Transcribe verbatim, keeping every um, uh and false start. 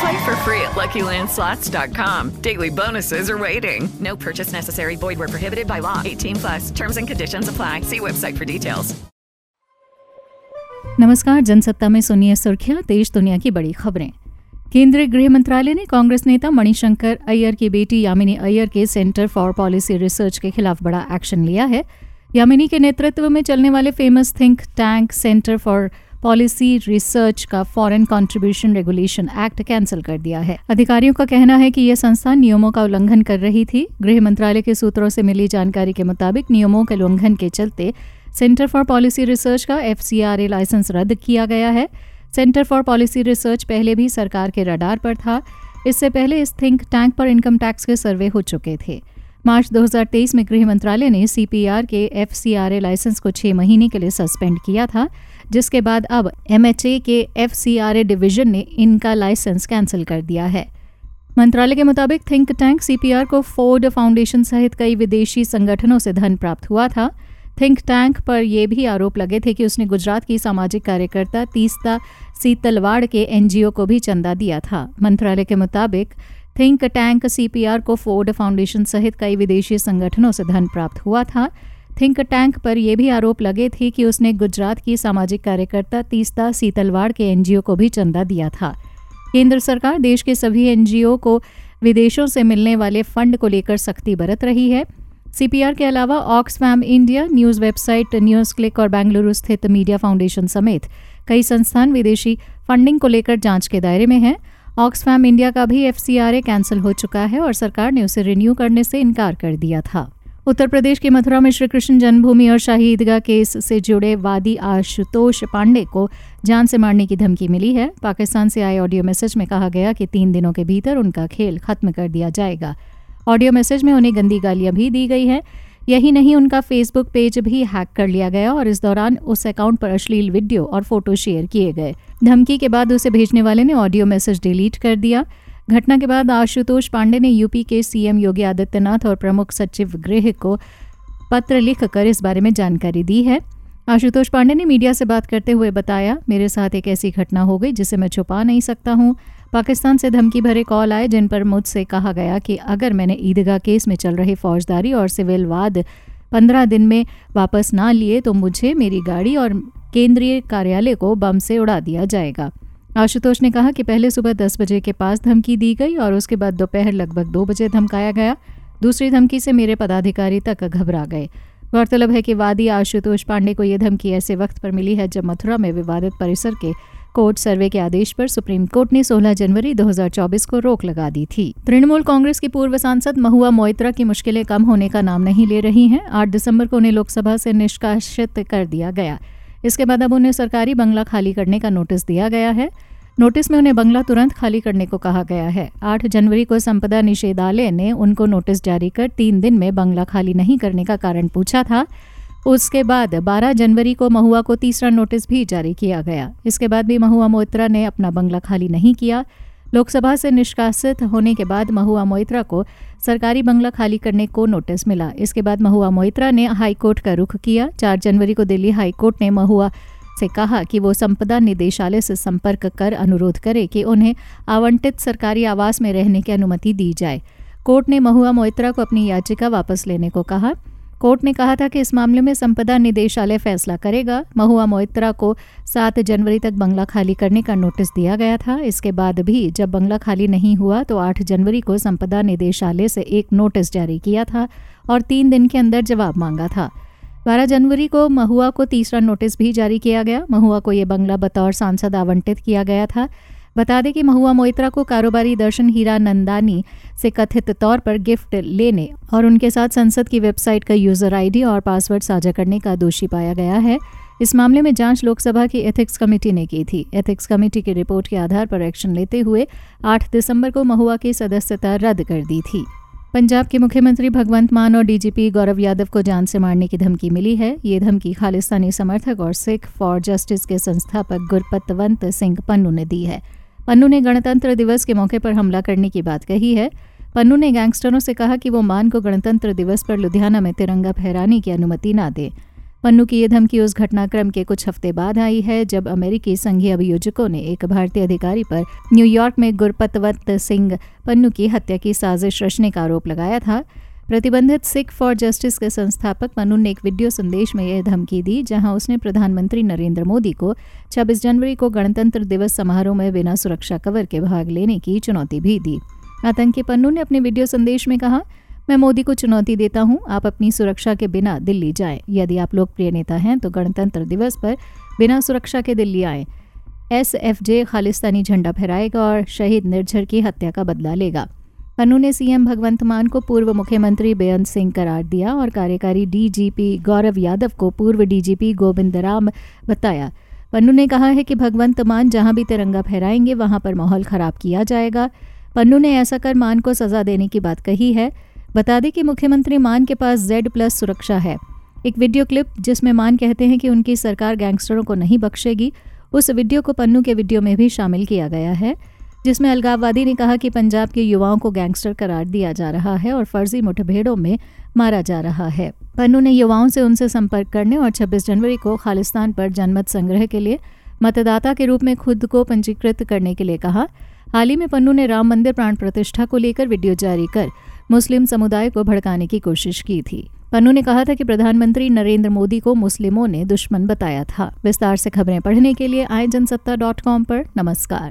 Play for free at lucky land slots dot com. Daily bonuses are waiting. No purchase necessary. Void where prohibited by law. eighteen plus. Terms and conditions apply. See website for details. नमस्कार, जनसत्ता में सुनिए सुर्खियां, देश दुनिया की बड़ी खबरें। केंद्रीय गृह मंत्रालय ने कांग्रेस नेता मणिशंकर अय्यर की बेटी यामिनी अय्यर के सेंटर फॉर पॉलिसी रिसर्च के खिलाफ बड़ा एक्शन लिया है। यामिनी के नेतृत्व में चलने वाले famous think tank Centre for Policy Research का Foreign Contribution Regulation Act cancel कर दिया है। अधिकारियों का कहना है कि यह संस्था नियमों का उल्लंघन कर रही थी। गृह मंत्रालय के सूत्रों से मिली जानकारी के मुताबिक नियमों के उल्लंघन के चलते सेंटर फॉर पॉलिसी रिसर्च का F C R A licence रद्द किया गया है। सेंटर फॉर पॉलिसी रिसर्च पहले भी सरकार के रडार पर था। इससे पहले इस थिंक टैंक पर इनकम टैक्स के सर्वे हो चुके थे। मार्च दो हज़ार तेईस में गृह मंत्रालय ने सी पी आर के F C R A licence को छह महीने के लिए सस्पेंड किया था, जिसके बाद अब एम एच ए के F C R A division ने इनका लाइसेंस कैंसिल कर दिया है। मंत्रालय के मुताबिक think tank C P R को फोर्ड फाउंडेशन सहित कई विदेशी संगठनों से धन प्राप्त हुआ था। थिंक टैंक पर यह भी आरोप लगे थे कि उसने गुजरात की सामाजिक कार्यकर्ता तीस्ता सीतलवाड़ के एन जी ओ को भी चंदा दिया था। मंत्रालय के मुताबिक think tank C P R को फोर्ड फाउंडेशन सहित कई विदेशी संगठनों से धन प्राप्त हुआ था। थिंक टैंक पर यह भी आरोप लगे थे कि उसने गुजरात की सामाजिक कार्यकर्ता तीस्ता सीतलवाड़ के एन जी ओ को भी चंदा दिया था। केंद्र सरकार देश के सभी एन जी ओ को विदेशों से मिलने वाले फंड को लेकर सख्ती बरत रही है। सी पी आर के अलावा Oxfam India, news website NewsClick और बेंगलुरु स्थित मीडिया फाउंडेशन समेत कई संस्थान विदेशी फंडिंग को लेकर जांच के दायरे में हैं। ऑक्सफैम इंडिया का भी F C R A cancel हो चुका है और सरकार ने उसे रिन्यू करने से इनकार कर दिया था। उत्तर प्रदेश के मथुरा में श्री कृष्ण जन्मभूमि और शाही ईदगाह केस से जुड़े वादी आशुतोष पांडे को जान से मारने की धमकी मिली है। पाकिस्तान से आए ऑडियो मैसेज में कहा गया कि तीन दिनों के भीतर उनका खेल खत्म कर दिया जाएगा। ऑडियो मैसेज में उन्हें गंदी गालियां भी दी गई है। यही नहीं, उनका फेसबुक पेज भी हैक कर लिया गया और इस दौरान उस अकाउंट पर अश्लील वीडियो और फोटो शेयर किए गए। धमकी के बाद उसे भेजने वाले ने ऑडियो मैसेज डिलीट कर दिया। घटना के बाद आशुतोष पांडे ने यूपी के सी एम योगी आदित्यनाथ और प्रमुख सचिव गृह को पत्र लिखकर इस बारे में जानकारी दी है। आशुतोष पांडे ने मीडिया से बात करते हुए बताया, मेरे साथ एक ऐसी घटना हो गई जिसे मैं छुपा नहीं सकता हूँ। पाकिस्तान से धमकी भरे कॉल आए जिन पर मुझसे कहा गया कि अगर मैंने ईदगाह केस में चल रहे फौजदारी और सिविल वाद पंद्रह दिन में वापस ना लिए तो मुझे, मेरी गाड़ी और केंद्रीय कार्यालय को बम से उड़ा दिया जाएगा। आशुतोष ने कहा कि पहले सुबह दस बजे के पास धमकी दी गई और उसके बाद दोपहर लगभग दो बजे धमकाया गया। दूसरी धमकी से मेरे पदाधिकारी तक घबरा गए। गौरतलब है कि वादी आशुतोष पांडे को यह धमकी ऐसे वक्त पर मिली है जब मथुरा में विवादित परिसर के कोर्ट सर्वे के आदेश पर सुप्रीम कोर्ट ने सोलह जनवरी दो हज़ार चौबीस को रोक लगा दी थी। तृणमूल कांग्रेस की पूर्व सांसद महुआ मोइत्रा की मुश्किलें कम होने का नाम नहीं ले रही हैं। आठ दिसंबर को उन्हें लोकसभा से निष्कासित कर दिया गया। इसके बाद अब उन्हें सरकारी बंगला खाली करने का नोटिस दिया गया है। नोटिस में उन्हें बंगला तुरंत खाली करने को कहा गया है। आठ जनवरी को संपदा निषेधालय ने उनको नोटिस जारी कर तीन दिन में बंगला खाली नहीं करने का कारण पूछा था। उसके बाद बारह जनवरी को महुआ को तीसरा नोटिस भी जारी किया गया। इसके बाद भी महुआ मोइत्रा ने अपना बंगला खाली नहीं किया। लोकसभा से निष्कासित होने के बाद महुआ मोइत्रा को सरकारी बंगला खाली करने को नोटिस मिला। इसके बाद महुआ मोइत्रा ने हाईकोर्ट का रुख किया। चार जनवरी को दिल्ली हाईकोर्ट ने महुआ से कहा कि वो संपदा निदेशालय से संपर्क कर अनुरोध करे कि उन्हें आवंटित सरकारी आवास में रहने की अनुमति दी जाए। कोर्ट ने महुआ मोइत्रा को अपनी याचिका वापस लेने को कहा। कोर्ट ने कहा था कि इस मामले में संपदा निदेशालय फैसला करेगा। महुआ मोइत्रा को सात जनवरी तक बंगला खाली करने का नोटिस दिया गया था। इसके बाद भी जब बंगला खाली नहीं हुआ तो आठ जनवरी को संपदा निदेशालय से एक नोटिस जारी किया था और तीन दिन के अंदर जवाब मांगा था। बारह जनवरी को महुआ को तीसरा नोटिस भी जारी किया गया। महुआ को ये बंगला बतौर सांसद आवंटित किया गया था। बता दें कि महुआ मोइत्रा को कारोबारी दर्शन हीरा नंदानी से कथित तौर पर गिफ्ट लेने और उनके साथ संसद की वेबसाइट का यूज़र आईडी और पासवर्ड साझा करने का दोषी पाया गया है। इस मामले में जांच लोकसभा की एथिक्स कमेटी ने की थी। एथिक्स कमेटी की रिपोर्ट के आधार पर एक्शन लेते हुए आठ दिसंबर को महुआ की सदस्यता रद्द कर दी थी। पंजाब के मुख्यमंत्री भगवंत मान और डीजीपी गौरव यादव को जान से मारने की धमकी मिली है। ये धमकी खालिस्तानी समर्थक और सिख फॉर जस्टिस के संस्थापक गुरपतवंत सिंह पन्नू ने दी है। पन्नू ने गणतंत्र दिवस के मौके पर हमला करने की बात कही है। पन्नू ने गैंगस्टरों से कहा कि वो मान को गणतंत्र दिवस पर लुधियाना में तिरंगा फहराने की अनुमति ना दें। पन्नू की ये धमकी उस घटनाक्रम के कुछ हफ्ते बाद आई है जब अमेरिकी संघीय अभियोजकों ने एक भारतीय अधिकारी पर न्यूयॉर्क में गुरपतवंत सिंह पन्नू की हत्या की साजिश रचने का आरोप लगाया था। प्रतिबंधित सिख फॉर जस्टिस के संस्थापक पन्नू ने एक वीडियो संदेश में यह धमकी दी, जहां उसने प्रधानमंत्री नरेंद्र मोदी को छब्बीस जनवरी को गणतंत्र दिवस समारोह में बिना सुरक्षा कवर के भाग लेने की चुनौती भी दी। आतंकी पन्नू ने अपने वीडियो संदेश में कहा, मैं मोदी को चुनौती देता हूं, आप अपनी सुरक्षा के बिना दिल्ली जाएं। यदि आप लोकप्रिय नेता हैं तो गणतंत्र दिवस पर बिना सुरक्षा के दिल्ली आएं। एस एफ जे खालिस्तानी झंडा फहराएगा और शहीद निर्झर की हत्या का बदला लेगा। पन्नू ने सीएम भगवंत मान को पूर्व मुख्यमंत्री बेअंत सिंह करार दिया और कार्यकारी डीजीपी गौरव यादव को पूर्व डीजीपी गोविंद राम बताया। पन्नू ने कहा है कि भगवंत मान जहां भी तिरंगा फहराएंगे वहां पर माहौल खराब किया जाएगा। पन्नू ने ऐसा कर मान को सजा देने की बात कही है। बता दें कि मुख्यमंत्री मान के पास जेड प्लस सुरक्षा है। एक वीडियो क्लिप जिसमें मान कहते हैं कि उनकी सरकार गैंगस्टरों को नहीं बख्शेगी, उस वीडियो को पन्नू के वीडियो में भी शामिल किया गया है, जिसमें अलगाववादी ने कहा कि पंजाब के युवाओं को गैंगस्टर करार दिया जा रहा है और फर्जी मुठभेड़ों में मारा जा रहा है। पन्नू ने युवाओं से उनसे संपर्क करने और छब्बीस जनवरी को खालिस्तान पर जनमत संग्रह के लिए मतदाता के रूप में खुद को पंजीकृत करने के लिए कहा। हाल ही में पन्नू ने राम मंदिर प्राण प्रतिष्ठा को लेकर वीडियो जारी कर मुस्लिम समुदाय को भड़काने की कोशिश की थी। पन्नू ने कहा था कि प्रधानमंत्री नरेंद्र मोदी को मुस्लिमों ने दुश्मन बताया था। विस्तार से खबरें पढ़ने के लिए आए जनसत्ता डॉट कॉम पर। नमस्कार।